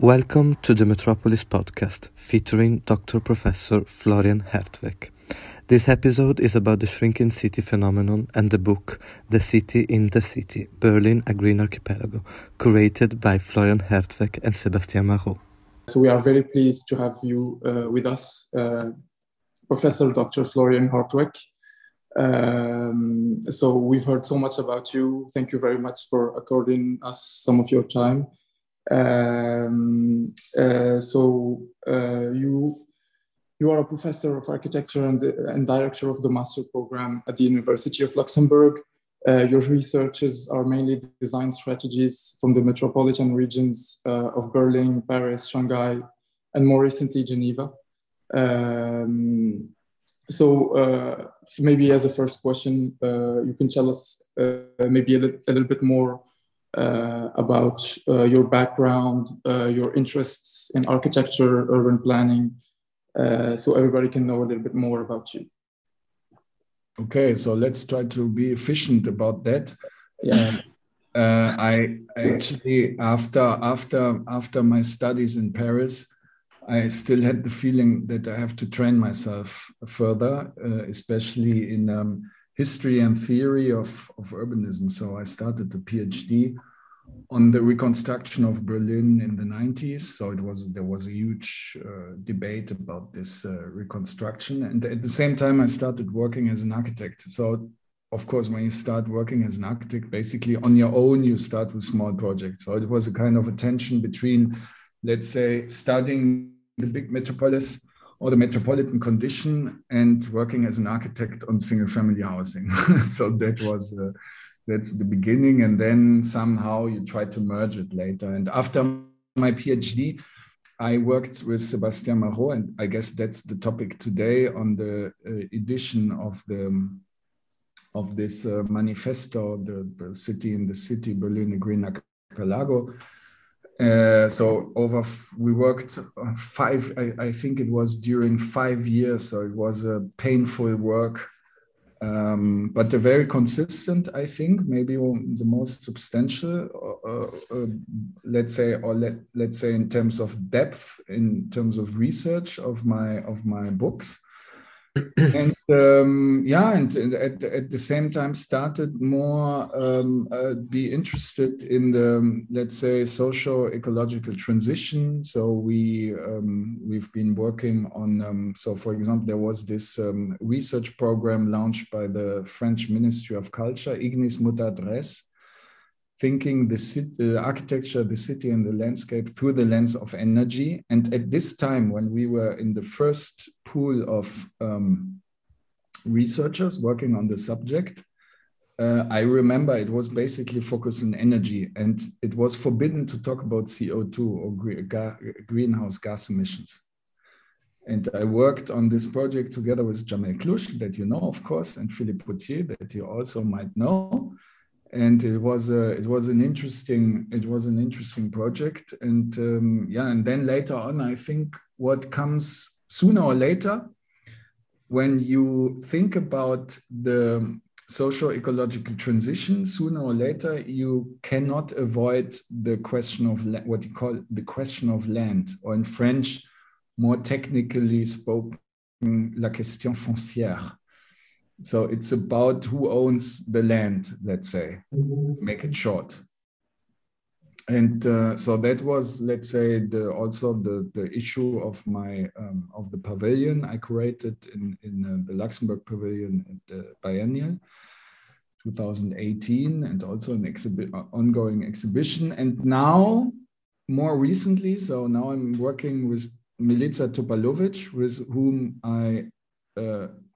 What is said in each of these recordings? Welcome to the Metropolis podcast featuring Dr. Professor Florian Hertweck. This episode is about the shrinking city phenomenon and the book The City in the City, Berlin, a Green Archipelago, curated by Florian Hertweck and Sébastien Marot. So we are very pleased to have you with us, Professor Dr. Florian Hertweck. So we've heard so much about you. Thank you very much for according us some of your time. You are a professor of architecture and director of the master program at the University of Luxembourg. Your researches are mainly design strategies from the metropolitan regions of Berlin, Paris, Shanghai, and more recently Geneva. Maybe as a first question, you can tell us maybe a little bit more about your background, your interests in architecture, urban planning, so everybody can know a little bit more about you. Okay, so let's try to be efficient about that. Yeah. I actually, after my studies in Paris, I still had the feeling that I have to train myself further, especially in history and theory of urbanism. So I started a PhD on the reconstruction of Berlin in the 90s. So there was a huge debate about this reconstruction. And at the same time, I started working as an architect. So of course, when you start working as an architect, basically on your own, you start with small projects. So it was a kind of a tension between, let's say, studying the big metropolis or the metropolitan condition and working as an architect on single-family housing. So that's the beginning, and then somehow you try to merge it later. And after my PhD, I worked with Sébastien Marot, and I guess that's the topic today, on the edition of this manifesto, the City in the City, Berlin, a Green Archipelago. We worked 5, I think it was during 5 years. So it was a painful work, but a very consistent, I think, maybe the most substantial, let's say in terms of depth, in terms of research of my books. And at the same time started more be interested in the, let's say, socio-ecological transition. So we've been working on, for example, there was this research program launched by the French Ministry of Culture, Ignis Mutadres, thinking the city, architecture, the city and the landscape through the lens of energy. And at this time, when we were in the first pool of researchers working on the subject, I remember it was basically focused on energy, and it was forbidden to talk about CO2 or greenhouse gas emissions. And I worked on this project together with Jamel Klusch, that you know, of course, and Philippe Poutier, that you also might know. And it was an interesting project. And and then later on, I think what comes sooner or later, when you think about the socio-ecological transition, sooner or later you cannot avoid the question of what you call the question of land, or in French, more technically spoken, la question foncière. So it's about who owns the land, let's say, make it short. And so that was, let's say, the issue of my of the pavilion I created in the Luxembourg Pavilion at the biennial 2018, and also an ongoing exhibition. And now, more recently, so now I'm working with Milica Topalovic, with whom I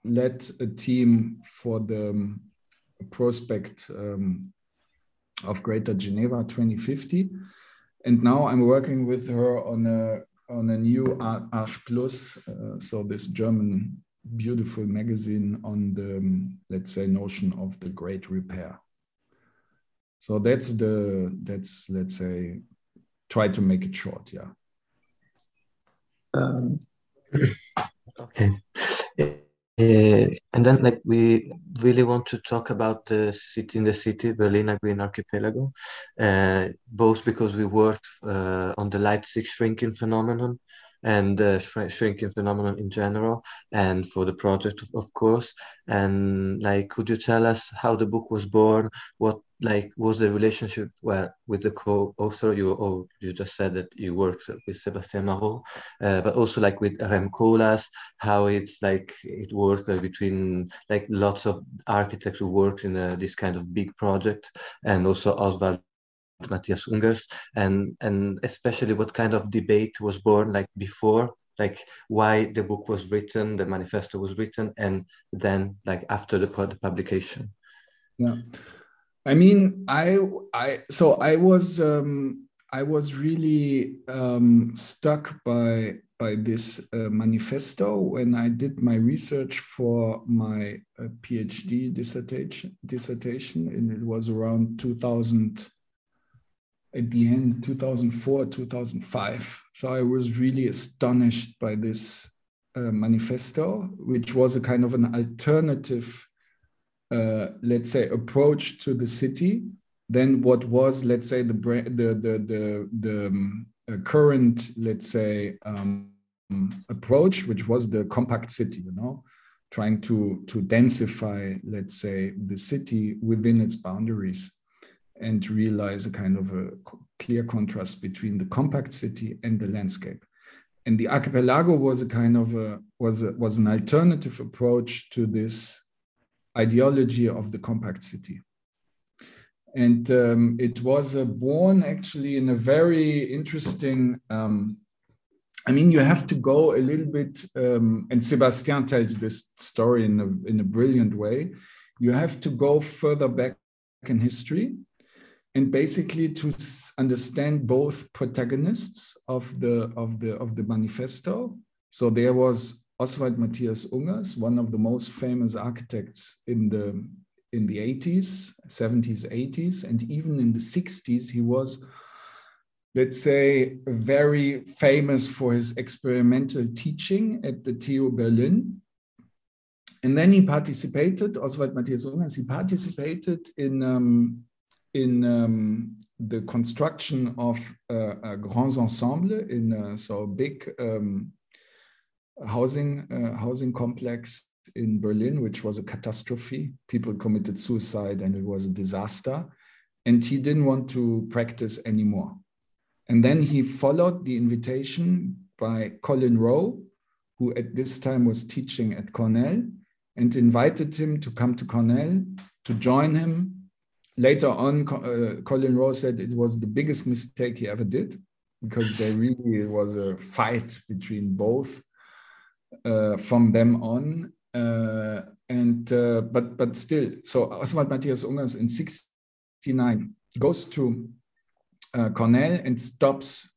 led a team for the prospect of Greater Geneva 2050, and now I'm working with her on a new Arch Plus, so this German beautiful magazine on the, let's say, notion of the great repair. So that's let's say, try to make it short, yeah. Okay. And then, like, we really want to talk about the city in the city, Berlin, a Green Archipelago, both because we worked on the Leipzig shrinking phenomenon and the shrinking phenomenon in general, and for the project, of course. And, like, could you tell us how the book was born? What, like, was the relationship with the co-author? You just said that you worked with Sébastien Marot, but also, like, with Rem Koolhaas, how it's, like, it worked between, like, lots of architects who worked in this kind of big project, and also Oswald Matthias Ungers, and especially what kind of debate was born, like, before, like, why the book was written, the manifesto was written, and then, like, after the publication. Yeah, I mean, I was really stuck by this manifesto when I did my research for my PhD dissertation, and it was around 2000. At the end, 2004, 2005. So I was really astonished by this manifesto, which was a kind of an alternative, let's say, approach to the city than what was, let's say, the current, let's say, approach, which was the compact city, you know, trying to densify, let's say, the city within its boundaries, and realize a kind of a clear contrast between the compact city and the landscape. And the archipelago was a kind of was an alternative approach to this ideology of the compact city. And it was born actually in a very interesting, I mean, you have to go a little bit, and Sébastien tells this story in a brilliant way. You have to go further back in history, and basically to understand both protagonists of the manifesto. So there was Oswald Matthias Ungers, one of the most famous architects in the 80s, 70s, 80s, and even in the 60s, he was, let's say, very famous for his experimental teaching at the TU Berlin. And then he participated, Oswald Matthias Ungers, he participated in the construction of grands ensembles, so a big housing complex in Berlin, which was a catastrophe. People committed suicide and it was a disaster. And he didn't want to practice anymore. And then he followed the invitation by Colin Rowe, who at this time was teaching at Cornell, and invited him to come to Cornell to join him. Later on, Colin Rowe said it was the biggest mistake he ever did, because there really was a fight between both from them on. But still, so Oswald Matthias Ungers in 1969 goes to Cornell and stops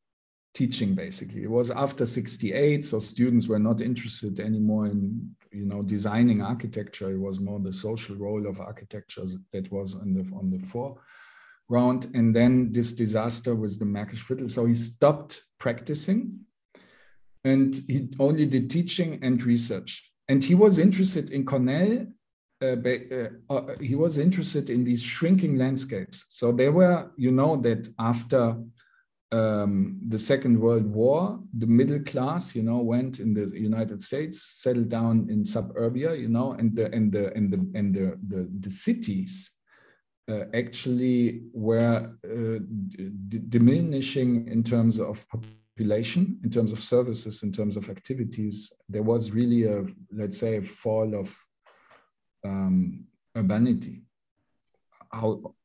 teaching, basically. It was after 1968, so students were not interested anymore in, you know, designing architecture. It was more the social role of architecture that was on the foreground. And then this disaster was the Märkisch Viertel. So he stopped practicing and he only did teaching and research. And he was interested in Cornell. He was interested in these shrinking landscapes. So there were, you know, that after the Second World War, the middle class, you know, went in the United States, settled down in suburbia, you know, and the cities actually were diminishing in terms of population, in terms of services, in terms of activities. There was really a, let's say, a fall of urbanity.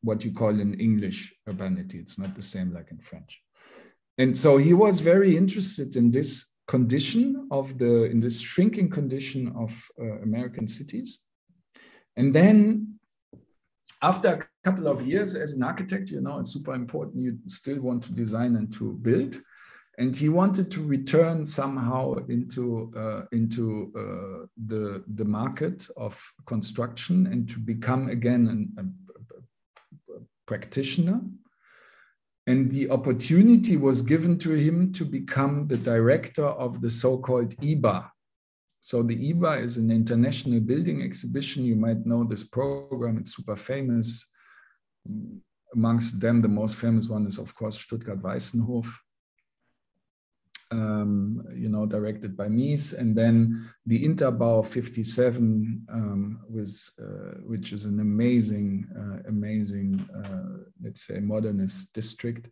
What you call in English urbanity? It's not the same like in French. And so he was very interested in this condition in this shrinking condition of American cities. And then after a couple of years as an architect, you know, it's super important, you still want to design and to build. And he wanted to return somehow into the market of construction and to become again a practitioner. And the opportunity was given to him to become the director of the so-called IBA, So the IBA is an international building exhibition. You might know this program, it's super famous. Amongst them, the most famous one is, of course, Stuttgart-Weißenhof, directed by Mies. And then the Interbau 57, which is an amazing, let's say, modernist district.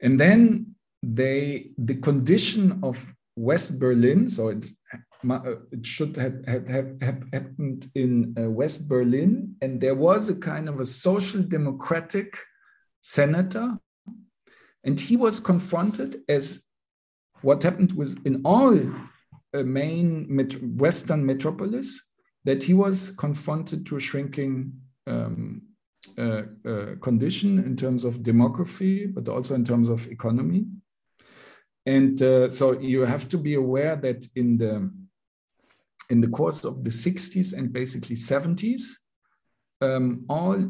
And then the condition of West Berlin, so it should have happened in West Berlin, and there was a kind of a social democratic senator, and he was confronted as what happened was in all main Western metropolis, that he was confronted to a shrinking condition in terms of demography, but also in terms of economy. And so you have to be aware that in the course of the 60s and basically 70s, all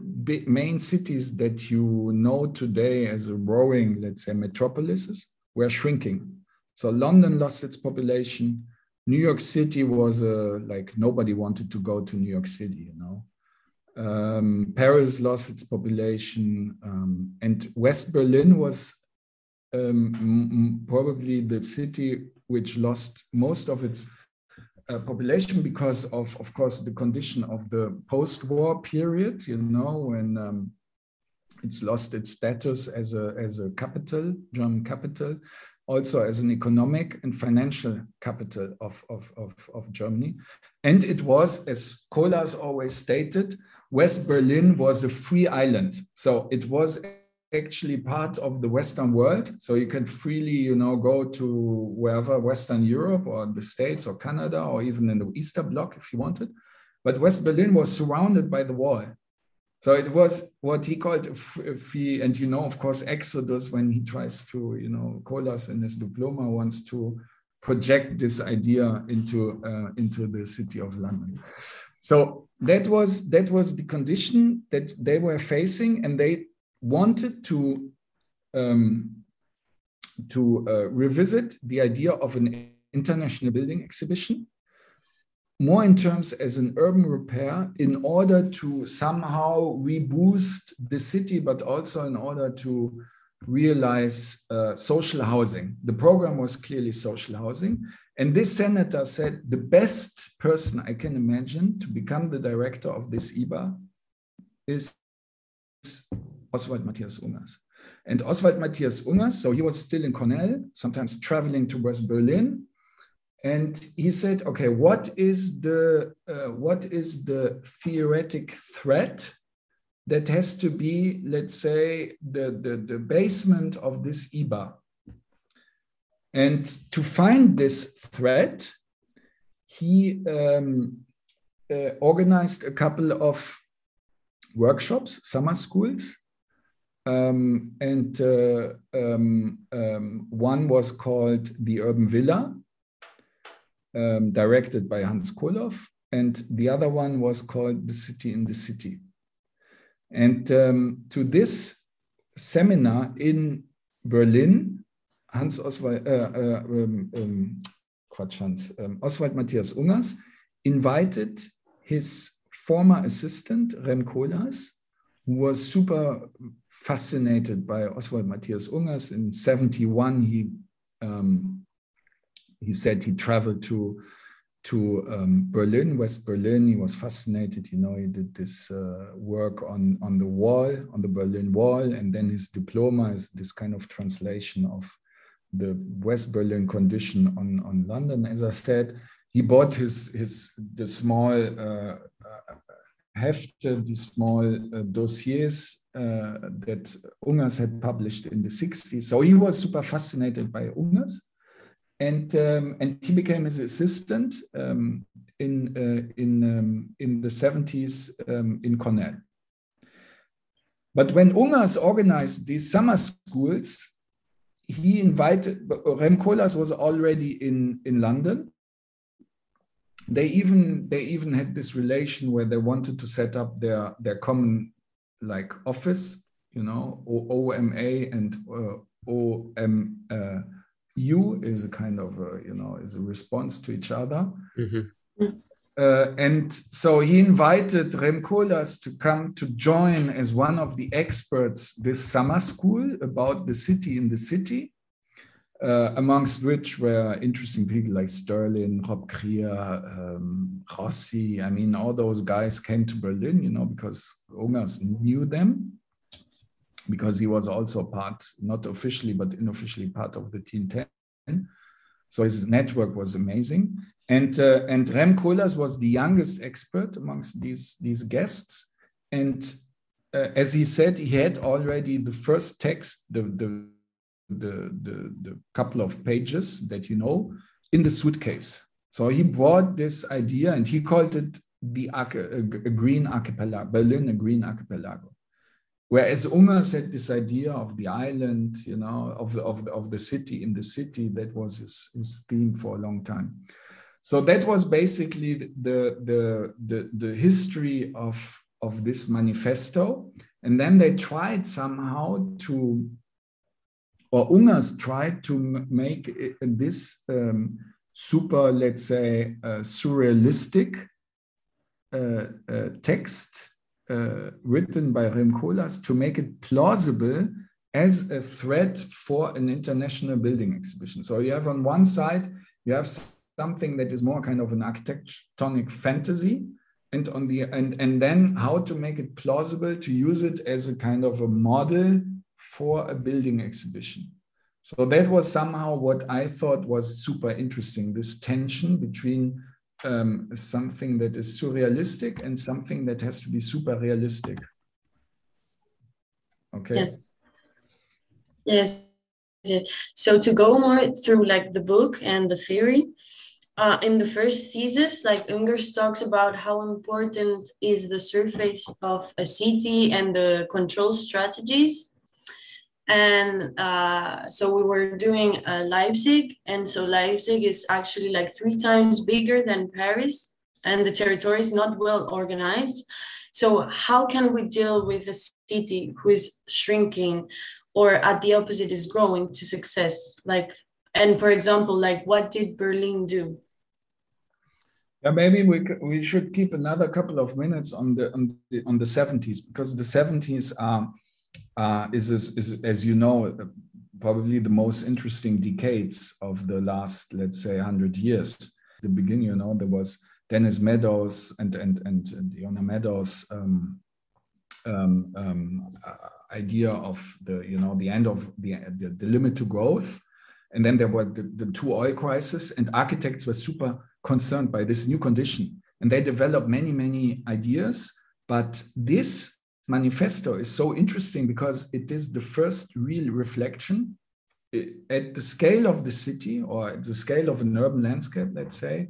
main cities that you know today as a roaring, let's say, metropolises were shrinking. So London lost its population. New York City was like nobody wanted to go to New York City, you know. Paris lost its population, and West Berlin was probably the city which lost most of its population because of course, the condition of the post-war period, you know, when it's lost its status as a capital, German capital, also as an economic and financial capital of Germany. And it was, as Koolhaas always stated, West Berlin was a free island. So it was actually part of the Western world. So you can freely, you know, go to wherever, Western Europe or the States or Canada, or even in the Eastern Bloc if you wanted. But West Berlin was surrounded by the wall. So it was what he called a free, and you know, of course, Exodus, when he tries to, you know, Koolhaas in his diploma wants to project this idea into the city of London. So that was the condition that they were facing, and they wanted to revisit the idea of an international building exhibition, more in terms as an urban repair, in order to somehow reboost the city, but also in order to realize social housing. The program was clearly social housing. And this senator said, the best person I can imagine to become the director of this IBA is Oswald Matthias Ungers. And Oswald Matthias Ungers, so he was still in Cornell, sometimes traveling to West Berlin. And he said, okay, what is the theoretic threat that has to be, let's say, the basement of this IBA? And to find this threat, he organized a couple of workshops, summer schools. One was called The Urban Villa, directed by Hans Kollhoff, and the other one was called The City in the City. And to this seminar in Berlin, Oswald Matthias Ungers invited his former assistant, Rem Koolhaas, who was super fascinated by Oswald Matthias Ungers. In 1971, he said he traveled to Berlin, West Berlin. He was fascinated, you know, he did this work on the wall, on the Berlin Wall, and then his diploma is this kind of translation of the West Berlin condition on London. As I said, he bought the small hefte, the small dossiers that Ungers had published in the 60s. So he was super fascinated by Ungers, and he became his assistant in the 70s in Cornell. But when Ungers organized these summer schools, he invited, Rem Koolhaas was already in London. They even had this relation where they wanted to set up their common, like, office, you know, OMA and you is a kind of a, you know, is a response to each other. Mm-hmm. And so he invited Rem Koolhaas to come to join as one of the experts this summer school about the city in the city, amongst which were interesting people like Sterling, Rob Krier, Rossi. I mean, all those guys came to Berlin, you know, because Ungers knew them, because he was also part, not officially, but unofficially part of the Team 10. So his network was amazing. And Rem Koolhaas was the youngest expert amongst these guests. And as he said, he had already the first text, the couple of pages that you know, in the suitcase. So he brought this idea and he called it the a Green Archipelago, Berlin, a Green Archipelago. Whereas Ungers had this idea of the island, you know, of the city in the city, that was his theme for a long time. So that was basically the history of this manifesto. And then they tried somehow to, or Ungers tried to make it, this super, let's say, surrealistic text, written by Rem Koolhaas, to make it plausible as a threat for an international building exhibition. So you have on one side, you have something that is more kind of an architectonic fantasy, and on the and then how to make it plausible to use it as a kind of a model for a building exhibition. So that was somehow what I thought was super interesting, this tension between something that is surrealistic and something that has to be super realistic. Okay. Yes. Yes. Yes. So to go more through like the book and the theory, in the first thesis, like Ungers talks about how important is the surface of a city and the control strategies. And so we were doing Leipzig, and so Leipzig is actually like 3 times bigger than Paris, and the territory is not well organized. So how can we deal with a city who is shrinking, or at the opposite is growing to success? Like, and for example, like what did Berlin do? Yeah, maybe we should keep another couple of minutes on the 70s, because the 70s are. Is as you know, probably the most interesting decades of the last, let's say, 100 years. At the beginning, you know, there was Dennis Meadows and Iona Meadows' idea of the, you know, the end of the limit to growth, and then there was the 2 oil crises, and architects were super concerned by this new condition, and they developed many ideas, but this manifesto is so interesting because it is the first real reflection at the scale of the city, or at the scale of an urban landscape, let's say,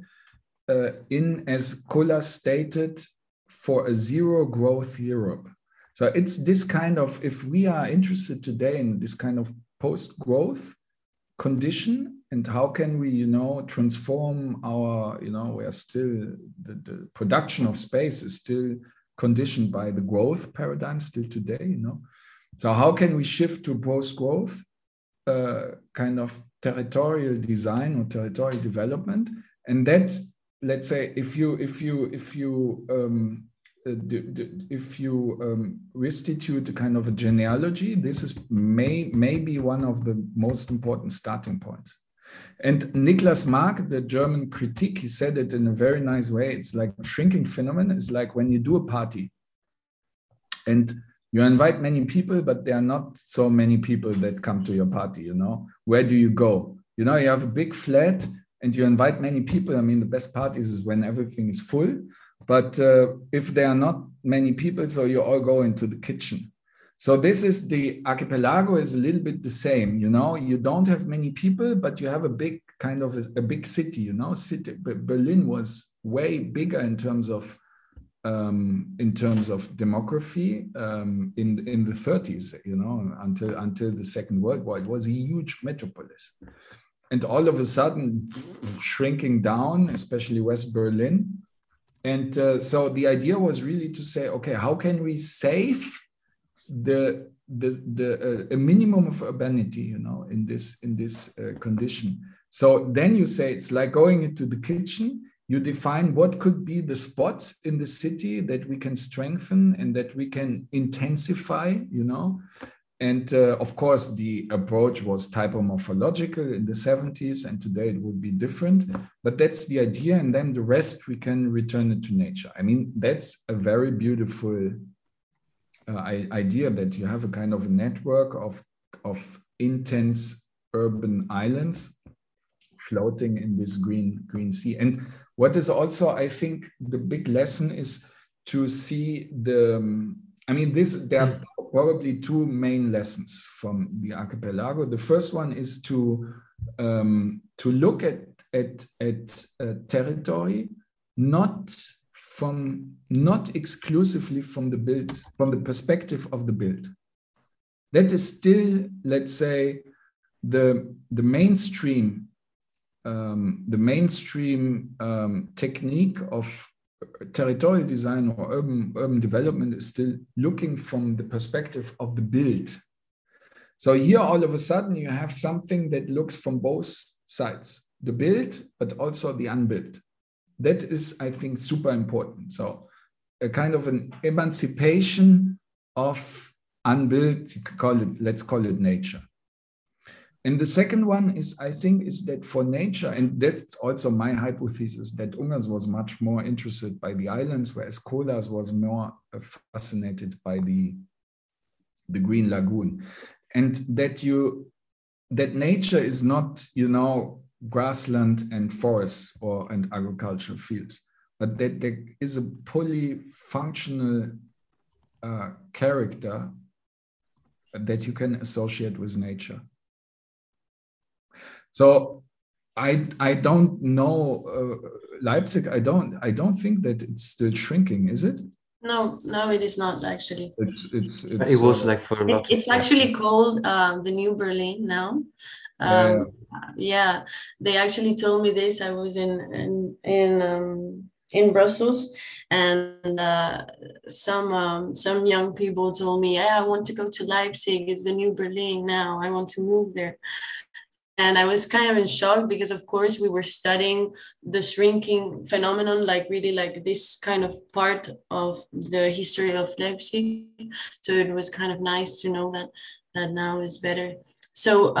as Koolhaas stated, for a zero growth Europe. So it's this kind of, if we are interested today in this kind of post-growth condition, and how can we, you know, transform our, you know, we are still, the production of space is still conditioned by the growth paradigm still today, you know. So how can we shift to post-growth kind of territorial design or territorial development? And that, let's say, if you restitute a kind of a genealogy, this is maybe one of the most important starting points. And Niklas Mark, the German critic, he said it in a very nice way. It's like a shrinking phenomenon. It's like when you do a party and you invite many people, but there are not so many people that come to your party, you know. Where do you go? You know, you have a big flat and you invite many people. I mean, the best parties is when everything is full. But if there are not many people, so you all go into the kitchen. So this is the archipelago is a little bit the same, you know, you don't have many people, but you have a big kind of a big city, you know, city. Berlin was way bigger in terms of demography in the 30s, you know, until the Second World War. It was a huge metropolis. And all of a sudden shrinking down, especially West Berlin. And so the idea was really to say, okay, how can we save the a minimum of urbanity, you know, in this condition. So then you say it's like going into the kitchen. You define what could be the spots in the city that we can strengthen and that we can intensify, you know. And of course, the approach was typomorphological in the 70s, and today it would be different. But that's the idea. And then the rest, we can return it to nature. I mean, that's a very beautiful idea, that you have a kind of a network of intense urban islands floating in this green sea. And what is also, I think, the big lesson is to see the, I mean, there are probably two main lessons from the archipelago. The first one is to look at territory, not exclusively from the perspective of the built. That is still, let's say, the mainstream. The mainstream technique of territorial design or urban development is still looking from the perspective of the built. So here, all of a sudden, you have something that looks from both sides, the built, but also the unbuilt. That is, I think, super important. So a kind of an emancipation of unbuilt, you could call it, let's call it nature. And the second one is, I think, is that for nature, and that's also my hypothesis, that Ungers was much more interested by the islands, whereas Koolhaas was more fascinated by the Green Lagoon. And that nature is not, you know, grassland and forests and agricultural fields, but that there is a polyfunctional character that you can associate with nature. So I don't know, Leipzig, I don't think that it's still shrinking, is it? No, it is not actually. It was like for a lot. It's actually called the New Berlin now. Yeah, they actually told me this. I was in Brussels, and some young people told me, "Yeah, I want to go to Leipzig. It's the New Berlin now. I want to move there." And I was kind of in shock because, of course, we were studying the shrinking phenomenon, like really like this kind of part of the history of Leipzig. So it was kind of nice to know that now is better. So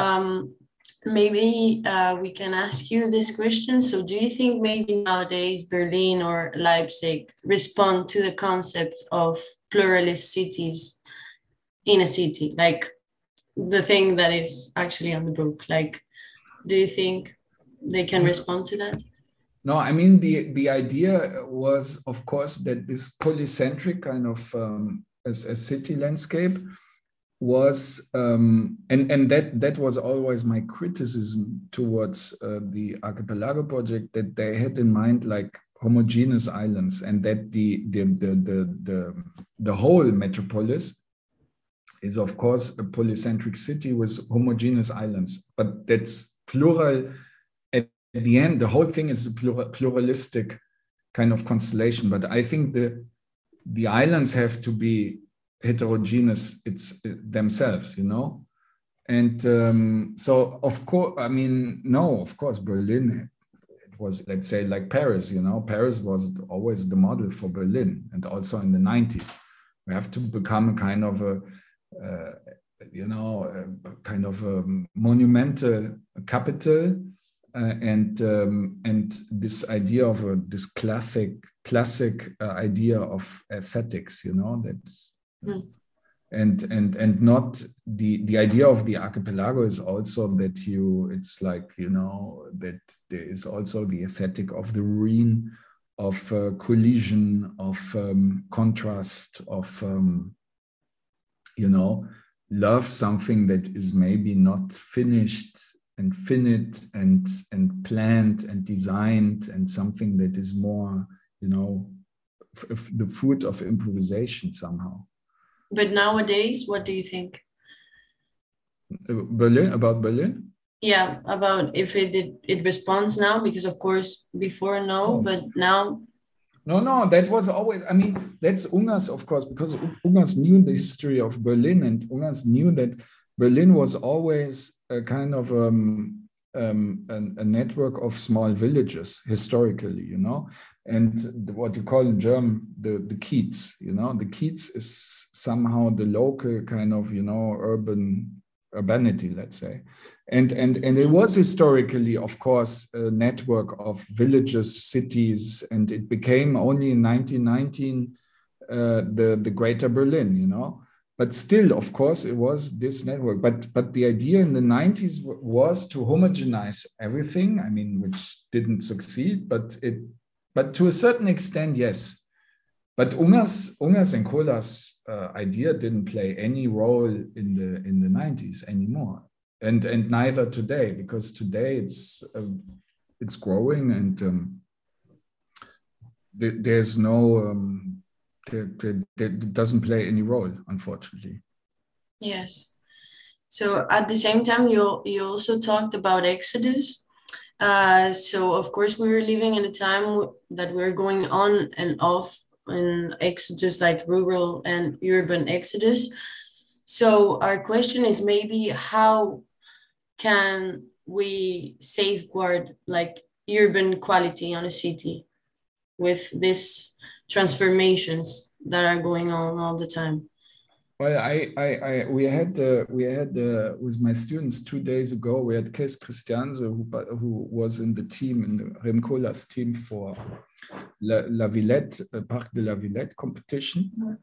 maybe we can ask you this question. So do you think maybe nowadays Berlin or Leipzig respond to the concept of pluralist cities in a city, like the thing that is actually on the book? Like, do you think they can respond to that? No, I mean, the idea was, of course, that this polycentric kind of as city landscape was, and that was always my criticism towards the archipelago project, that they had in mind like homogeneous islands, and that the whole metropolis is, of course, a polycentric city with homogeneous islands, but that's plural. At the end, the whole thing is a pluralistic kind of constellation. But I think the islands have to be heterogeneous themselves, you know. And so, of course, I mean, no, of course, Berlin, it was, let's say, like Paris, you know. Paris was always the model for Berlin, and also in the 90s. We have to become a kind of a kind of a monumental capital, and this idea of this classic idea of aesthetics, you know, that and not the idea of the archipelago is also that it's like, you know, that there is also the aesthetic of the ruin, of collision, of contrast, of you know, love something that is maybe not finished and finite and planned and designed, and something that is more, you know, the fruit of improvisation somehow. But nowadays, what do you think? About Berlin? Yeah, about if it responds now, because of course before no, but now No, that was always, I mean, that's Ungers, of course, because Ungers knew the history of Berlin, and Ungers knew that Berlin was always a kind of a network of small villages historically, you know, and what you call in German, the Kiez, you know, the Kiez is somehow the local kind of, you know, urbanity, let's say. And it was historically, of course, a network of villages, cities, and it became only in 1919 the Greater Berlin, you know. But still, of course, it was this network. But the idea in the 90s was to homogenize everything. I mean, which didn't succeed, but to a certain extent, yes. But Ungers and Kohlhaas' idea didn't play any role in the 90s anymore, and neither today, because today it's growing, and there's no. That doesn't play any role, unfortunately. Yes. So at the same time, you also talked about exodus. So of course, we were living in a time that we're going on and off in exodus, like rural and urban exodus. So our question is maybe how can we safeguard like urban quality on a city with this transformations that are going on all the time? Well, we had with my students 2 days ago, we had Kees Christianse, who was in the team, in the Rem Koolhaas team for La Villette, Parc de la Villette competition. Mm-hmm.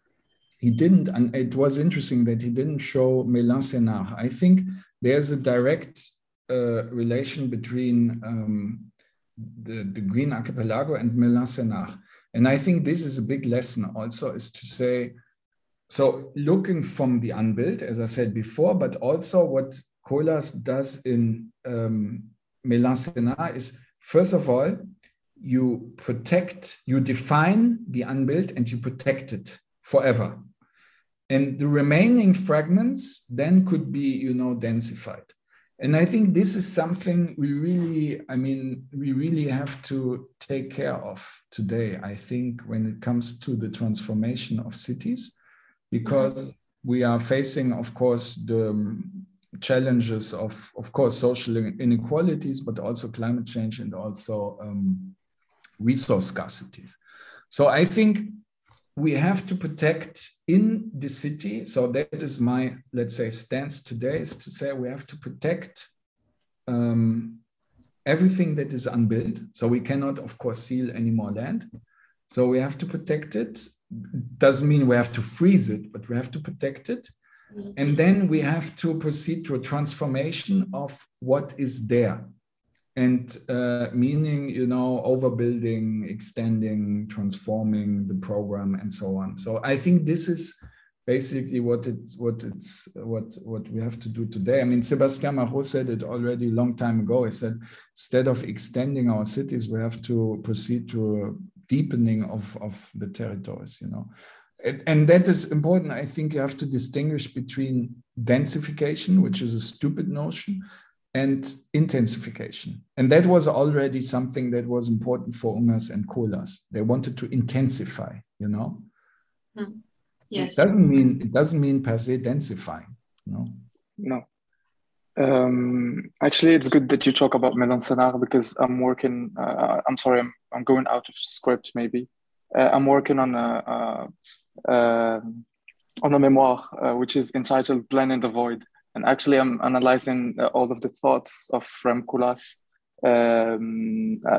He didn't, and it was interesting that he didn't show Melun-Sénart. I think there's a direct relation between the Green Archipelago and Melun-Sénart. And I think this is a big lesson also, is to say, so looking from the unbuilt, as I said before, but also what Koolhaas does in Melun-Sénart is, first of all, you define the unbuilt and you protect it forever. And the remaining fragments then could be, you know, densified. And I think this is something we really have to take care of today, I think, when it comes to the transformation of cities, because we are facing, of course, the challenges of course, social inequalities, but also climate change and also resource scarcities. So I think we have to protect in the city. So that is my, let's say, stance today, is to say we have to protect everything that is unbuilt. So we cannot, of course, seal any more land. So we have to protect it. Doesn't mean we have to freeze it, but we have to protect it. And then we have to proceed to a transformation of what is there. And meaning, you know, overbuilding, extending, transforming the program, and so on. So I think this is basically what we have to do today. I mean, Sébastien Marot said it already a long time ago. He said, instead of extending our cities, we have to proceed to a deepening of the territories, you know. And that is important. I think you have to distinguish between densification, which is a stupid notion, and intensification. And that was already something that was important for Ungers and Koolhaas. They wanted to intensify, you know? Mm. Yes. It doesn't mean per se densifying, no? No. Actually, it's good that you talk about Melun-Sénart, because I'm going out of script maybe. I'm working on a memoir, which is entitled Plan in the Void. And actually, I'm analyzing all of the thoughts of Rem Koolhaas,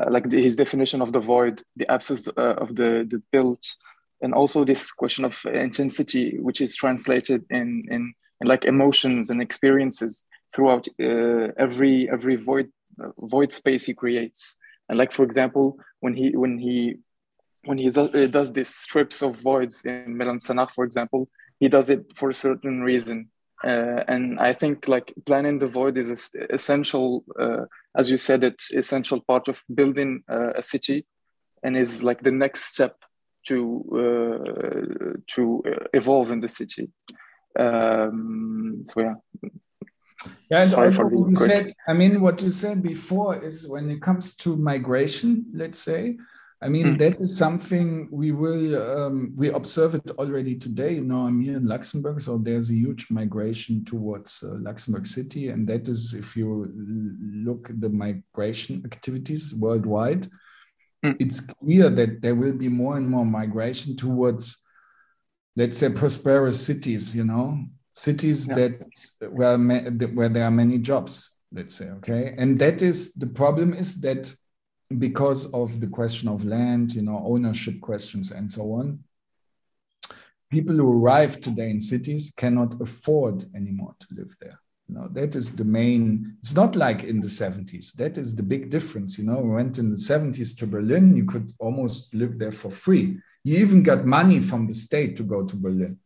like his definition of the void, the absence of the built, and also this question of intensity, which is translated in like emotions and experiences throughout every void space he creates. And like, for example, when he does these strips of voids in Melun-Sénart, for example, he does it for a certain reason. And I think like planning the void is essential, as you said, it's essential part of building a city, and is like the next step to evolve in the city. So yeah. Yeah, and also what you said before is, when it comes to migration, let's say, I mean, that is something we will, we observe it already today. Now I'm here in Luxembourg, so there's a huge migration towards Luxembourg City. And that is, if you look at the migration activities worldwide, it's clear that there will be more and more migration towards, let's say, prosperous cities, you know, cities that where there are many jobs, let's say, okay? And that is, the problem is that because of the question of land, you know, ownership questions and so on, people who arrive today in cities cannot afford anymore to live there. You know, that is the main, it's not like in the 70s. That is the big difference. You know, we went in the 70s to Berlin, you could almost live there for free. You even got money from the state to go to Berlin.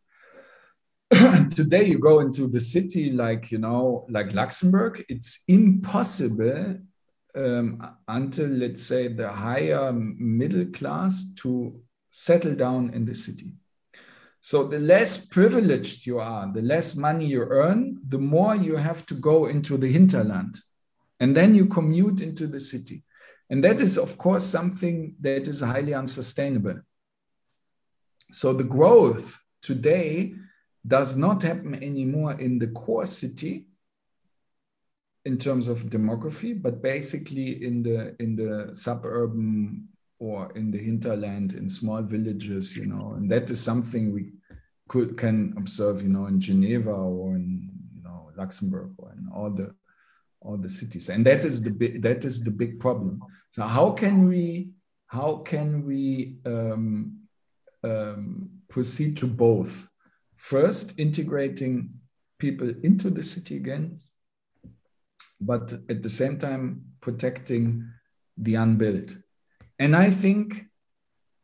Today, you go into the city like, you know, like Luxembourg, it's impossible until, let's say, the higher middle class to settle down in the city. So the less privileged you are, the less money you earn, the more you have to go into the hinterland. And then you commute into the city. And that is, of course, something that is highly unsustainable. So the growth today does not happen anymore in the core city in terms of demography, but basically in the suburban or in the hinterland, in small villages, you know, and that is something we can observe, you know, in Geneva or in, you know, Luxembourg or in all the cities, and that is the big problem. So how can we proceed to both? First, integrating people into the city again, but at the same time, protecting the unbuilt. And I think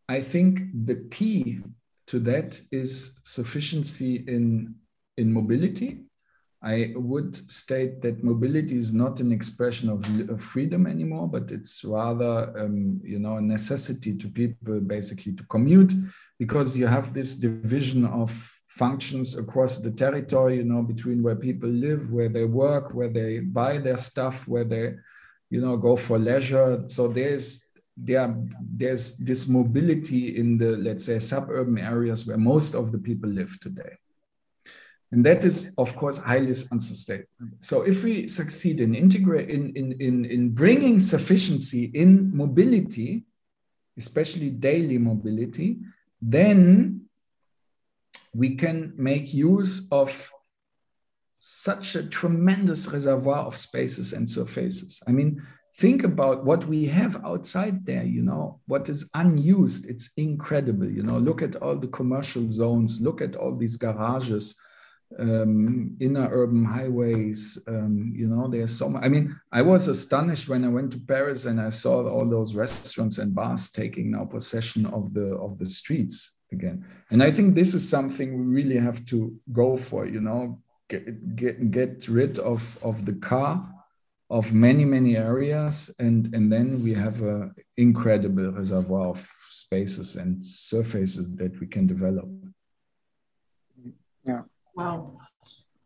the key to that is sufficiency in mobility. I would state that mobility is not an expression of freedom anymore, but it's rather, you know, a necessity to people basically to commute, because you have this division of functions across the territory, you know, between where people live, where they work, where they buy their stuff, where they, you know, go for leisure. So there's this mobility in the, let's say, suburban areas where most of the people live today. And that is, of course, highly unsustainable. So if we succeed in bringing sufficiency in mobility, especially daily mobility, then we can make use of such a tremendous reservoir of spaces and surfaces. I mean, think about what we have outside there, you know, what is unused. It's incredible, you know, look at all the commercial zones, look at all these garages, inner urban highways, you know, there's so much. I mean, I was astonished when I went to Paris and I saw all those restaurants and bars taking now possession of the streets again. And I think this is something we really have to go for, you know, get rid of the car, of many, many areas. And then we have an incredible reservoir of spaces and surfaces that we can develop. Yeah. Wow.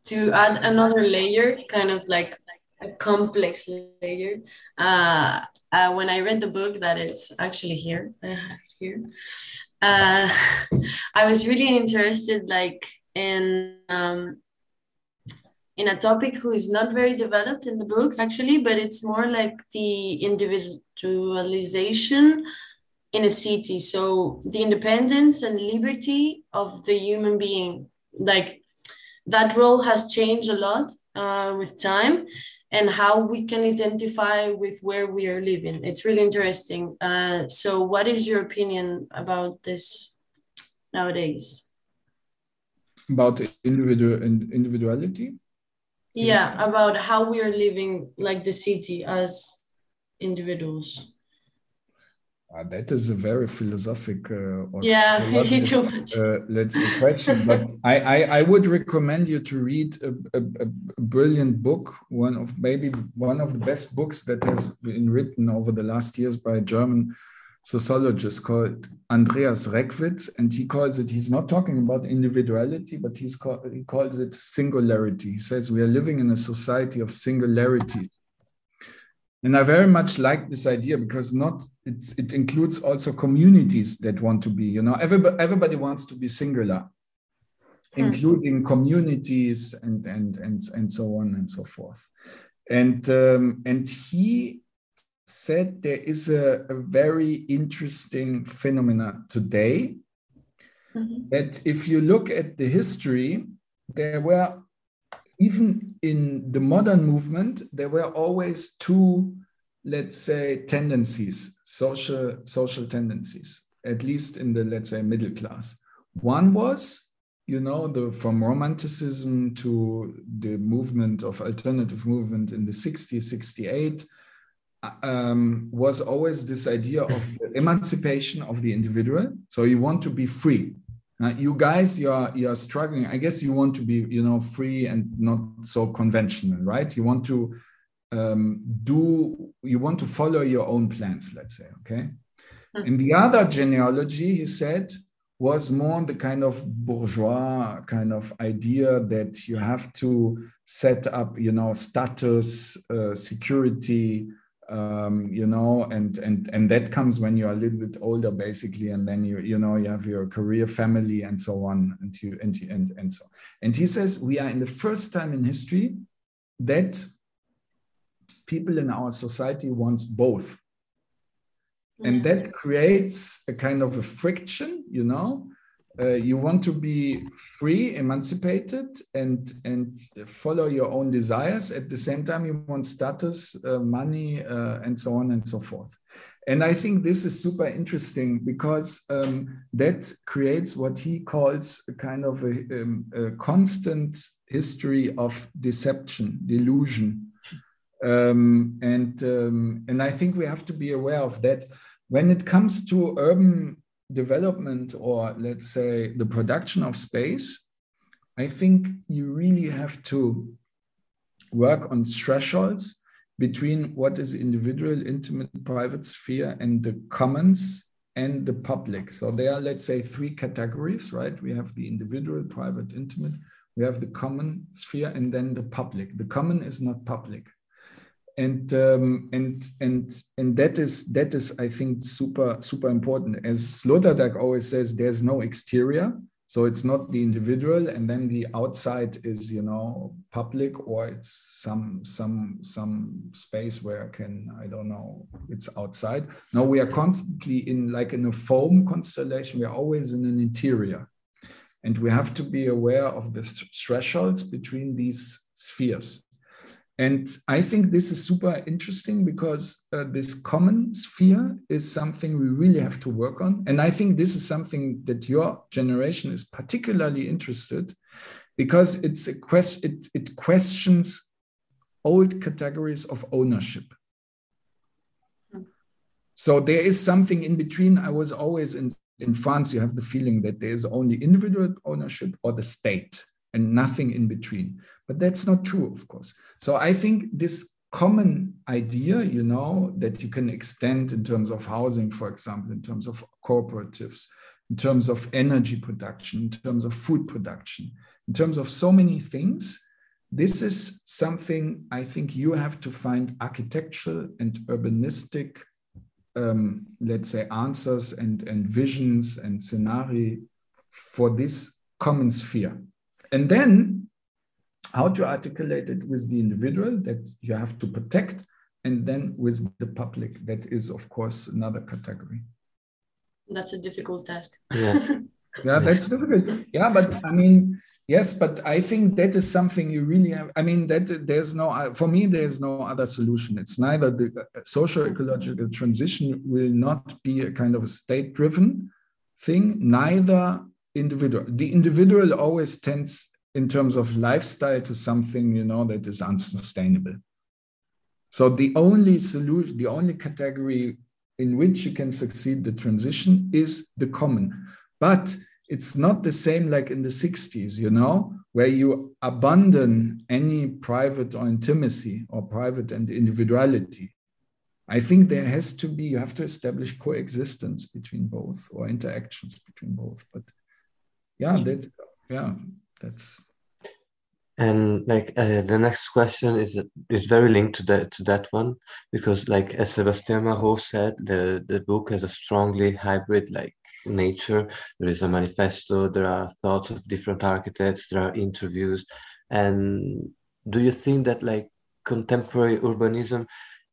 To add another layer, kind of like a complex layer, when I read the book that is actually here, I have it here, I was really interested, like, in a topic who is not very developed in the book, actually, but it's more like the individualization in a city. So the independence and liberty of the human being, like, that role has changed a lot with time, and how we can identify with where we are living. It's really interesting. So what is your opinion about this nowadays? About individuality? Yeah, about how we are living, like, the city as individuals. That is a very philosophic let's say, question. But I would recommend you to read a brilliant book, one of the best books that has been written over the last years by a German sociologist called Andreas Reckwitz, and he calls it, he's not talking about individuality, but he calls it singularity. He says we are living in a society of singularity. And I very much like this idea because it includes also communities that want to be, you know, everybody wants to be singular, including communities and so on and so forth. And he said there is a very interesting phenomena today, that if you look at the history, there were, even in the modern movement, there were always two, let's say, tendencies, social tendencies, at least in the, let's say, middle class. One was, you know, from Romanticism to the movement of alternative movement in the 60s, 68, was always this idea of the emancipation of the individual. So you want to be free. You guys, you are struggling. I guess you want to be, you know, free and not so conventional, right? You want to follow your own plans, let's say, okay? And the other genealogy, he said, was more the kind of bourgeois kind of idea that you have to set up, you know, status, security, you know, and that comes when you're a little bit older, basically, and then you know, you have your career, family, and so on, and so on. And he says we are in the first time in history that people in our society wants both, and that creates a kind of a friction, you know. You want to be free, emancipated, and follow your own desires. At the same time, you want status, money, and so on and so forth. And I think this is super interesting because that creates what he calls a kind of a constant history of deception, delusion. And I think we have to be aware of that. When it comes to urban development, or let's say the production of space, I think you really have to work on thresholds between what is individual, intimate, private sphere and the commons and the public. So there are, let's say, three categories, right? We have the individual, private, intimate, we have the common sphere, and then the public. The common is not public. And that is I think super important. As Sloterdijk always says, there's no exterior, so it's not the individual, and then the outside is, you know, public, or it's some space where it's outside. No, we are constantly in like in a foam constellation. We are always in an interior, and we have to be aware of the thresholds between these spheres. And I think this is super interesting because this common sphere is something we really have to work on. And I think this is something that your generation is particularly interested, because it's a it questions old categories of ownership. So there is something in between. I was always in France, you have the feeling that there is only individual ownership or the state, and nothing in between. But that's not true, of course. So I think this common idea, you know, that you can extend in terms of housing, for example, in terms of cooperatives, in terms of energy production, in terms of food production, in terms of so many things, this is something I think you have to find architectural and urbanistic, let's say, answers and visions and scenarii for this common sphere. And then how to articulate it with the individual that you have to protect, and then with the public, that is, of course, another category. That's a difficult task. Yeah, yeah, that's difficult. Yeah, but I mean, yes, but I think that is something you really have. I mean, that there's no, for me, there's no other solution. It's neither the socio-ecological transition will not be a kind of a state-driven thing, neither individual. The individual always tends, in terms of lifestyle, to something, you know, that is unsustainable. So the only solution, the only category in which you can succeed the transition is the common. But it's not the same like in the 60s, you know, where you abandon any private or intimacy or private and individuality. I think there has to be, you have to establish coexistence between both, or interactions between both. But yeah, that's And like the next question is very linked to that one, because like as Sébastien Marot said, the book has a strongly hybrid like nature. There is a manifesto, there are thoughts of different architects, there are interviews. And do you think that like contemporary urbanism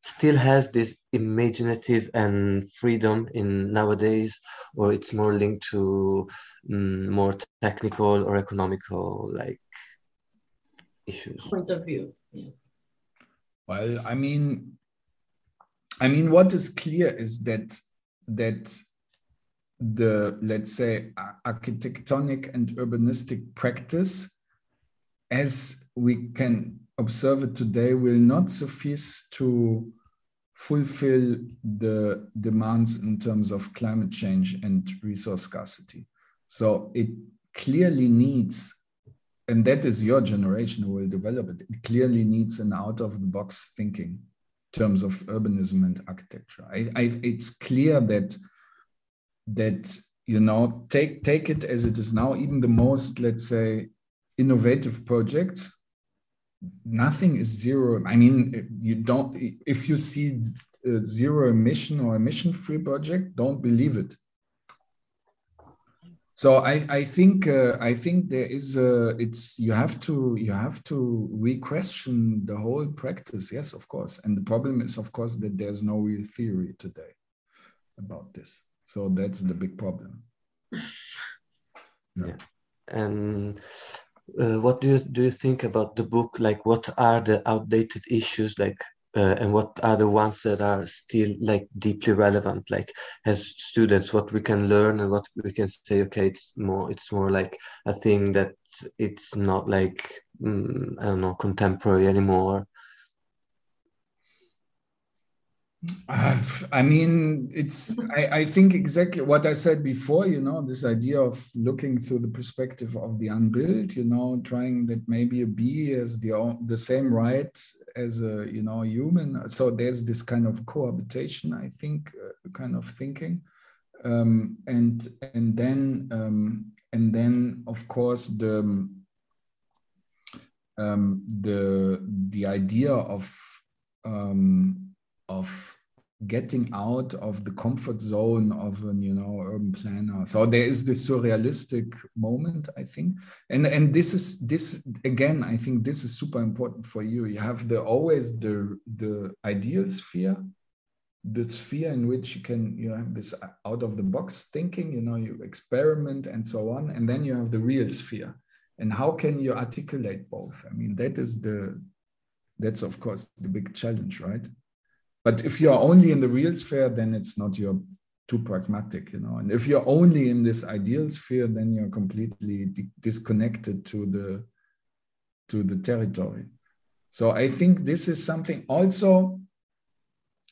still has this imaginative and freedom in nowadays, or it's more linked to more technical or economical like issues? Point of view. Yeah. Well, I mean, what is clear is that the, let's say, architectonic and urbanistic practice, as we can observe it today, will not suffice to fulfill the demands in terms of climate change and resource scarcity. So it clearly needs, and that is your generation who will develop it, it clearly needs an out-of-the-box thinking in terms of urbanism and architecture. It's clear that you know, take it as it is now, even the most, let's say, innovative projects, nothing is zero. I mean, you don't, if you see a zero emission or emission-free project, don't believe it. So I think there is you have to re-question the whole practice. Yes, of course. And the problem is, of course, that there's no real theory today about this. So that's the big problem. Yeah. And what do you think about the book? Like, what are the outdated issues? Like, and what are the ones that are still like deeply relevant, like as students, what we can learn and what we can say, okay, it's more like a thing that it's not like, I don't know, contemporary anymore? I mean, I think exactly what I said before, you know, this idea of looking through the perspective of the unbuilt, you know, trying that maybe a bee has the same right as a, you know, human. So there's this kind of cohabitation, I think, kind of thinking. And then of course, the idea of getting out of the comfort zone of an, you know, urban planner. So there is this surrealistic moment, I think. And this again, I think this is super important for you. You have always the ideal sphere, the sphere in which you can, you know, have this out of the box thinking, you know, you experiment and so on. And then you have the real sphere. And how can you articulate both? I mean, that's of course the big challenge, right? But if you're only in the real sphere, then it's not, you're too pragmatic, you know. And if you're only in this ideal sphere, then you're completely disconnected to the territory. So I think this is something also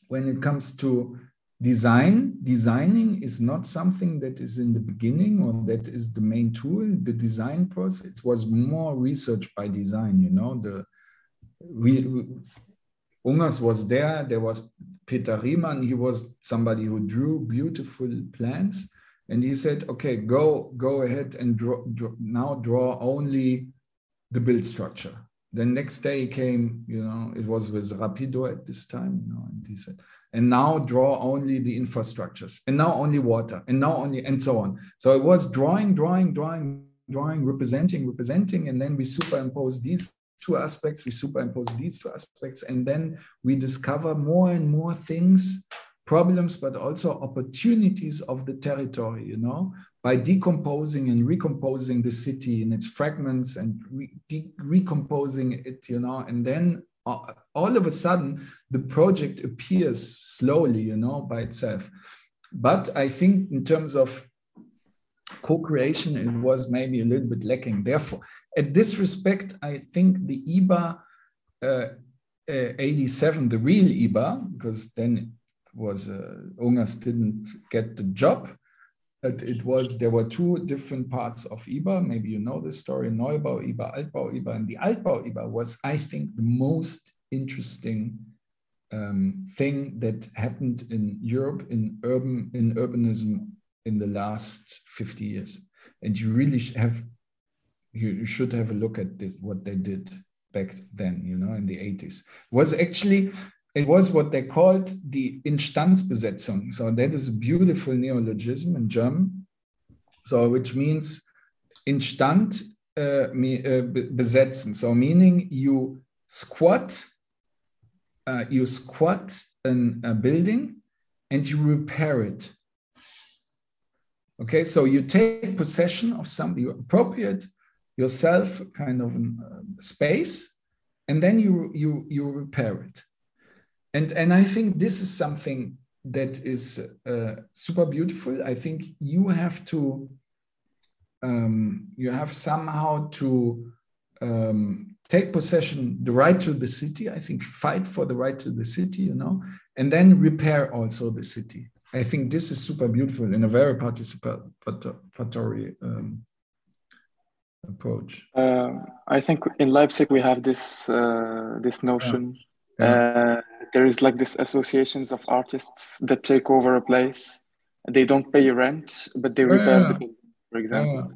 when it comes to design. Designing is not something that is in the beginning or that is the main tool. The design process was more research by design, you know. Ungers was there. There was Peter Riemann. He was somebody who drew beautiful plans, and he said, "Okay, go ahead and draw only the build structure." The next day he came, you know, it was with Rapido at this time, you know, and he said, "And now draw only the infrastructures, and now only water, and now only," and so on. So it was drawing, representing, and then we superimpose these two aspects, we superimpose these two aspects, and then we discover more and more things, problems, but also opportunities of the territory, you know, by decomposing and recomposing the city in its fragments and recomposing it, you know, and then all of a sudden the project appears slowly, you know, by itself. But I think in terms of co-creation, it was maybe a little bit lacking. Therefore, at this respect, I think the IBA 87, the real IBA, because then it was Ungers didn't get the job, but there were two different parts of IBA. Maybe you know this story: Neubau IBA, Altbau IBA, and the Altbau IBA was, I think, the most interesting thing that happened in Europe in urbanism in the last 50 years. And you really have you should have a look at this, what they did back then, you know, in the 80s. It was what they called the Instandsbesetzung. So that is a beautiful neologism in German. So which means Instand besetzen. So meaning you squat in a building and you repair it. Okay, so you take possession of something, you appropriate yourself kind of space, and then you repair it. And I think this is something that is super beautiful. I think you have to, take possession, the right to the city. I think fight for the right to the city, you know, and then repair also the city. I think this is super beautiful in a very participatory approach. I think in Leipzig we have this notion. Yeah. Yeah. There is like this associations of artists that take over a place. They don't pay rent, but they repair the building, for example. Yeah.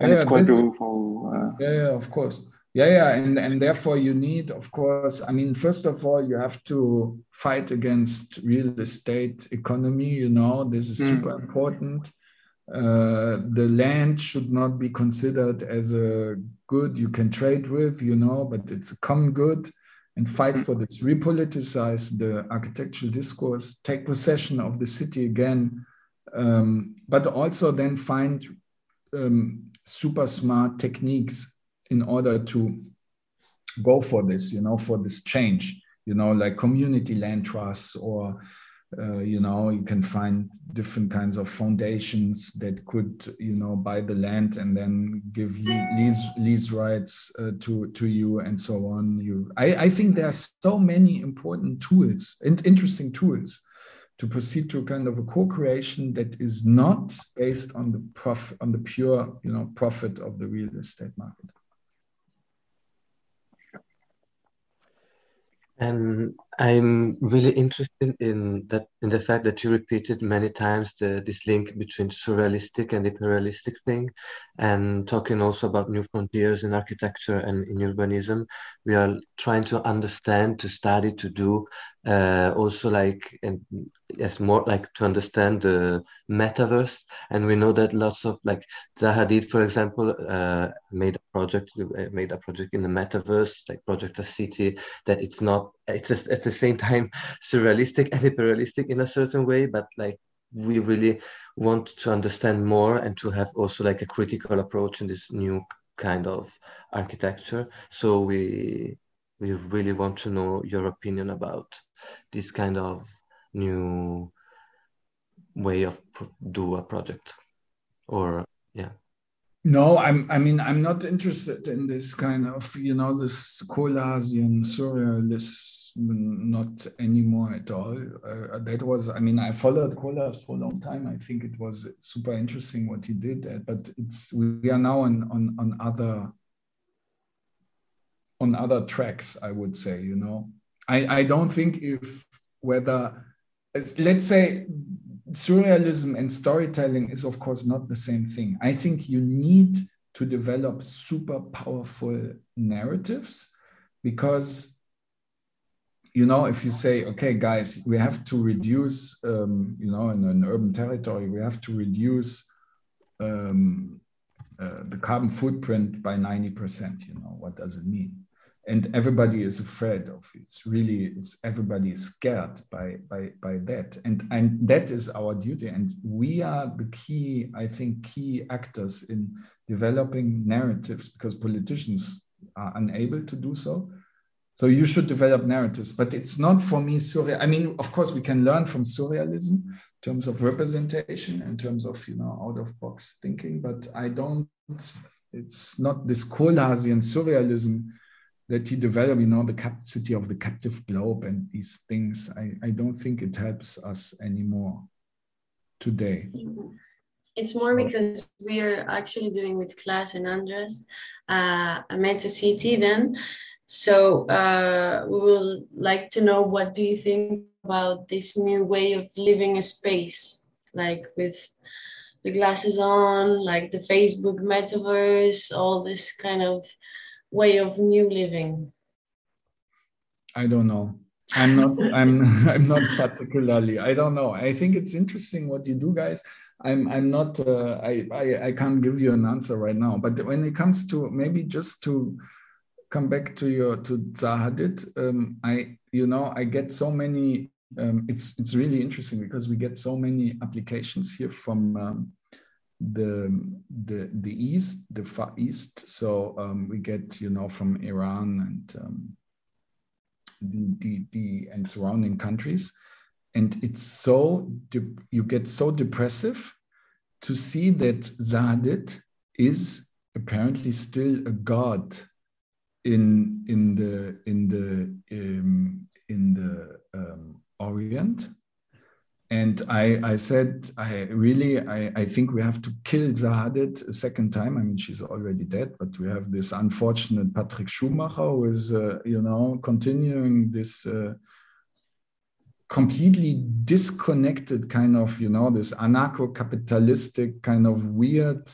And it's quite beautiful. Of course. And therefore you need, of course, I mean, first of all, you have to fight against real estate economy, you know, this is super important. The land should not be considered as a good you can trade with, you know, but it's a common good, and fight for this, repoliticize the architectural discourse, take possession of the city again, but also then find super smart techniques in order to go for this, you know, for this change, you know, like community land trusts, or, you know, you can find different kinds of foundations that could, you know, buy the land and then give lease rights to you and so on. I think there are so many important tools and interesting tools to proceed to kind of a co-creation that is not based on the pure, you know, profit of the real estate market. And I'm really interested in the fact that you repeated many times this link between surrealistic and hyperrealistic thing, and talking also about new frontiers in architecture and in urbanism. We are trying to understand, to study, to do also like, and yes, more like to understand the metaverse. And we know that lots of like Zaha Hadid, for example, made a project in the metaverse, like Project a City, that it's not, it's at the same time surrealistic and hyperrealistic in a certain way, but like we really want to understand more and to have also like a critical approach in this new kind of architecture. So we really want to know your opinion about this kind of new way of do a project, or yeah. No, I'm not interested in this kind of, you know, this Koolhaasian surrealism, not anymore at all. That was, I mean, I followed Koolhaas for a long time. I think it was super interesting what he did, but we are now on other tracks, I would say, you know. I don't think let's say, surrealism and storytelling is, of course, not the same thing. I think you need to develop super powerful narratives, because, you know, if you say, okay, guys, we have to reduce, you know, in an urban territory, we have to reduce the carbon footprint by 90%, you know, what does it mean? And everybody is afraid of it. Everybody is scared by that. And that is our duty. And we are the key actors in developing narratives, because politicians are unable to do so. So you should develop narratives, but it's not for me surreal. I mean, of course, we can learn from surrealism in terms of representation, in terms of, you know, out of box thinking, but it's not this Koolhaasian surrealism that he developed, you know, the capacity of the captive globe and these things. I don't think it helps us anymore today. It's more because we are actually doing with Klaas and Andres a meta city then. So we will like to know, what do you think about this new way of living a space, like with the glasses on, like the Facebook metaverse, all this kind of way of new living? I don't know. I'm not particularly. I don't know. I think it's interesting what you do, guys. I can't give you an answer right now. But when it comes to, maybe just to come back to your, to Zaha Hadid, I get so many. It's really interesting because we get so many applications here from the East, the Far East. So we get, from Iran and the surrounding countries, and it's so you get so depressive to see that Zaha Hadid is apparently still a god in the Orient. And I said I think we have to kill Zaha Hadid a second time. I mean, she's already dead, but we have this unfortunate Patrick Schumacher who is, continuing this completely disconnected kind of, this anarcho-capitalistic kind of weird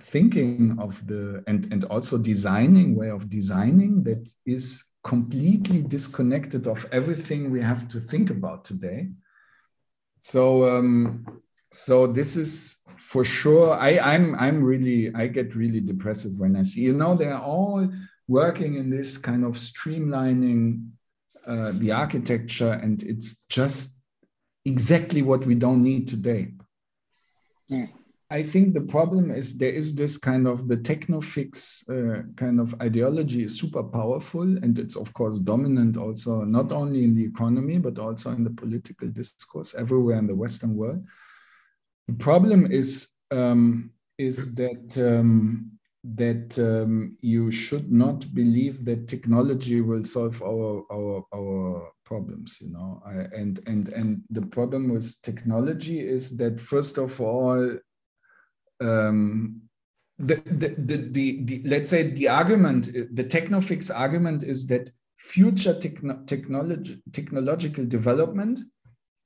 thinking of the, and also way of designing that is completely disconnected of everything we have to think about today. So this is for sure. I get really depressive when I see, they're all working in this kind of streamlining the architecture, and it's just exactly what we don't need today. Yeah. I think the problem is there is this kind of the techno-fix kind of ideology is super powerful, and it's of course dominant also not only in the economy but also in the political discourse everywhere in the Western world. The problem is that you should not believe that technology will solve our problems. And the problem with technology is that first of all. Let's say the argument, the technofix argument is that future technological development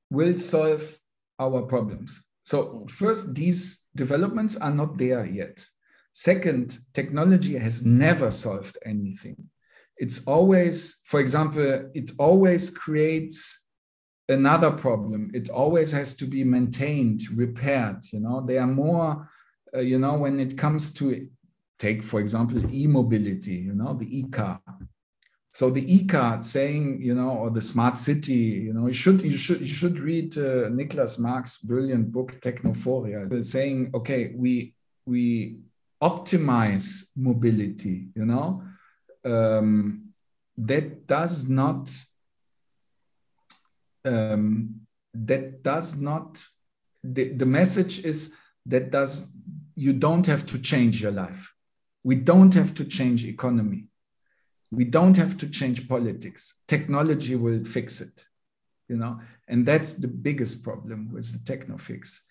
will solve our problems. So first, these developments are not there yet. Second, technology has never solved anything. It's always, for example, it always creates another problem. It always has to be maintained, repaired. They are more. When it comes to, take for example, e-mobility, the e-car. So the e-car saying, or the smart city, you should read Niklas Mark's brilliant book Technophoria, saying, okay, we optimize mobility. The message is you don't have to change your life. We don't have to change economy. We don't have to change politics. Technology will fix it, And that's the biggest problem with the techno-fix.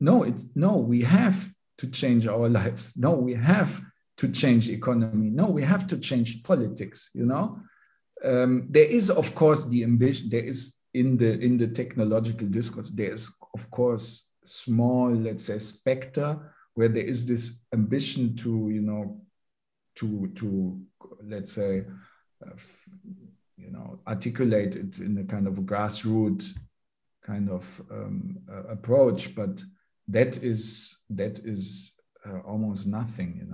We have to change our lives. No, we have to change economy. No, we have to change politics, There is, of course, the ambition. There is in the technological discourse, there is, of course, small, let's say, specter where there is this ambition to articulate it in a kind of grassroots kind of approach, but that is almost nothing,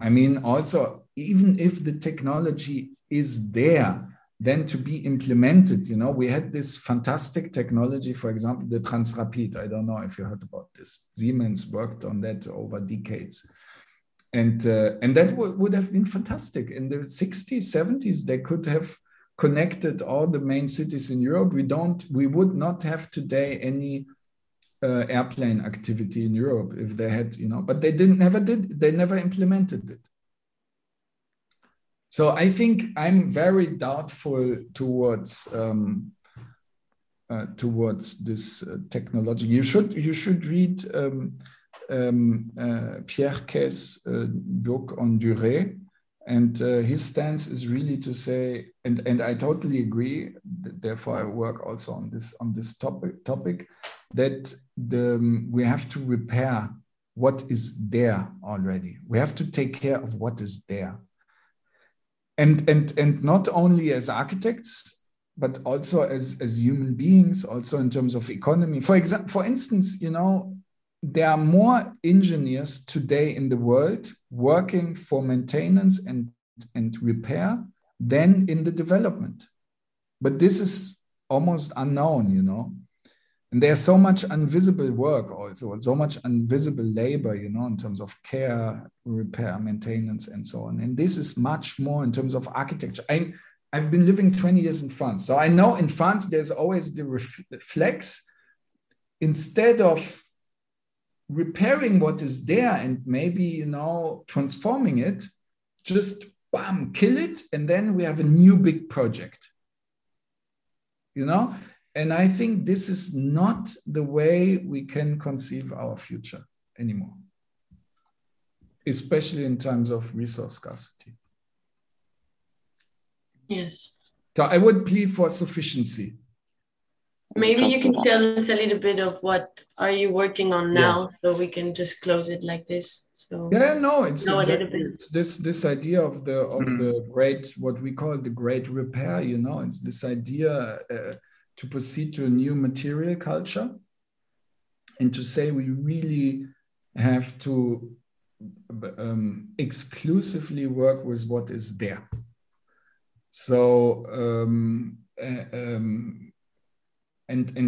I mean, also even if the technology is there, then to be implemented, we had this fantastic technology, for example, the Transrapid. I don't know if you heard about this. Siemens worked on that over decades. And that would have been fantastic. In the 60s, 70s, they could have connected all the main cities in Europe. We would not have today any airplane activity in Europe if they had, but they never implemented it. So I think I'm very doubtful towards this technology. You should read Pierre Caille's book on Durée. And his stance is really to say, and I totally agree, therefore I work also on this topic, that we have to repair what is there already. We have to take care of what is there. And not only as architects, but also as human beings, also in terms of economy. For instance, you know, there are more engineers today in the world working for maintenance and repair than in the development. But this is almost unknown, you know. And there's so much invisible work also, and so much invisible labor, you know, in terms of care, repair, maintenance, and so on. And this is much more in terms of architecture. I've been living 20 years in France. So I know in France, there's always the reflex, instead of repairing what is there and maybe, you know, transforming it, just bam, kill it. And then we have a new big project, you know? And I think this is not the way we can conceive our future anymore, especially in terms of resource scarcity. Yes. So I would plead for sufficiency. Maybe you can tell us a little bit of what are you working on now, so we can just close it like this. So yeah, no, it's this idea of the great, what we call the great repair. You know, it's this idea to proceed to a new material culture, and to say we really have to exclusively work with what is there. So.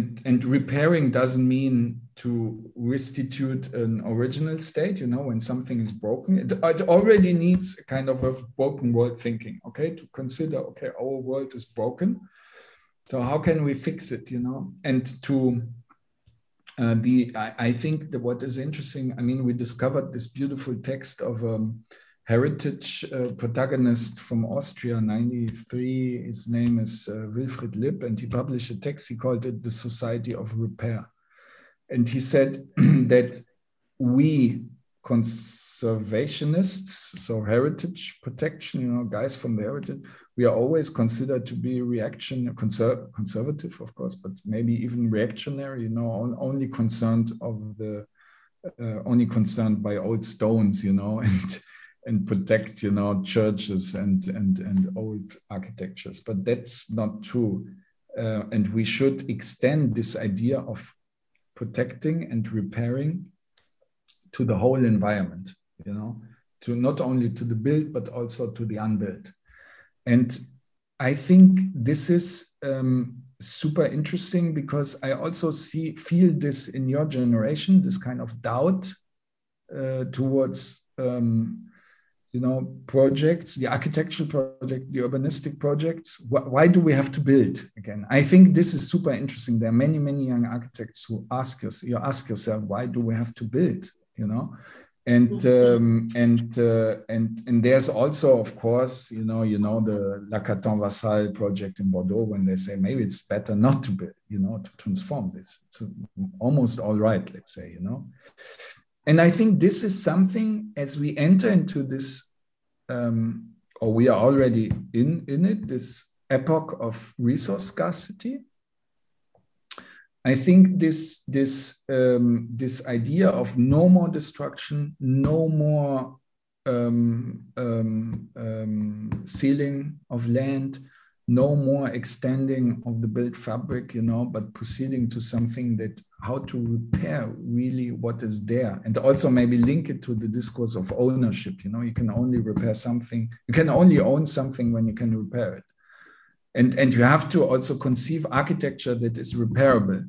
And repairing doesn't mean to restitute an original state, you know, when something is broken. It already needs a kind of a broken world thinking, okay, to consider, okay, our world is broken. So how can we fix it, you know? And to I think that what is interesting, I mean, we discovered this beautiful text of heritage protagonist from Austria, 93, his name is Wilfried Lipp, and he published a text, he called it The Society of Repair. And he said that we conservationists, so heritage protection, you know, guys from the heritage, we are always considered to be conservative, of course, but maybe even reactionary, you know, only concerned by old stones, you know, and protect, you know, churches and old architectures. But that's not true. And we should extend this idea of protecting and repairing to the whole environment, you know, to not only to the built, but also to the unbuilt. And I think this is super interesting, because I also feel this in your generation, this kind of doubt towards, you know, projects, the architectural project, the urbanistic projects. Why do we have to build again? I think this is super interesting. There are many, many young architects who ask yourself, why do we have to build? You know, and there's also, of course, you know, the Lacaton-Vassal project in Bordeaux, when they say maybe it's better not to build, you know, to transform this. It's almost all right, let's say, you know. And I think this is something, as we enter into this, or we are already in it, this epoch of resource scarcity. I think this idea of no more destruction, no more sealing of land, no more extending of the built fabric, you know, but proceeding to something that how to repair really what is there, and also maybe link it to the discourse of ownership. You know, you can only repair something, you can only own something when you can repair it, and you have to also conceive architecture that is repairable.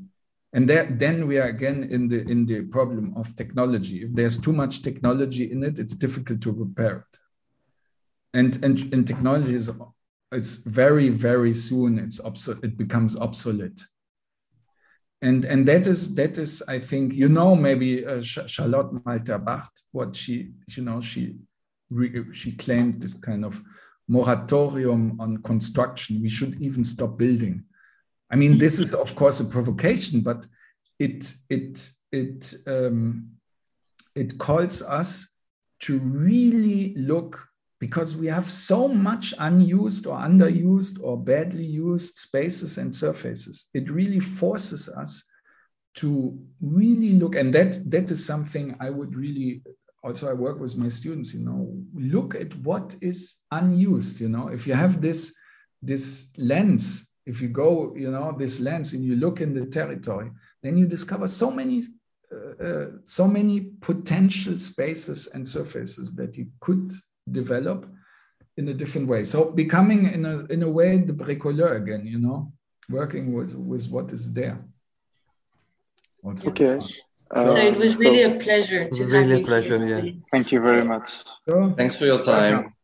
And then we are again in the problem of technology. If there's too much technology in it, it's difficult to repair it, and technology is. It's very, very soon. It becomes obsolete, and that is I think, you know, maybe Charlotte Malterbach, what she claimed this kind of moratorium on construction. We should even stop building. I mean, this is of course a provocation, but it calls us to really look because we have so much unused or underused or badly used spaces and surfaces. It really forces us to really look, and that is something I would really, also I work with my students, you know, look at what is unused, you know. If you have this lens, if you go, you know, this lens and you look in the territory, then you discover so many potential spaces and surfaces that you could develop in a different way. So becoming in a way the bricoleur again, you know, working with what is there. Okay. So it was really a pleasure to have you. Thank you very much. Sure. Thanks for your time.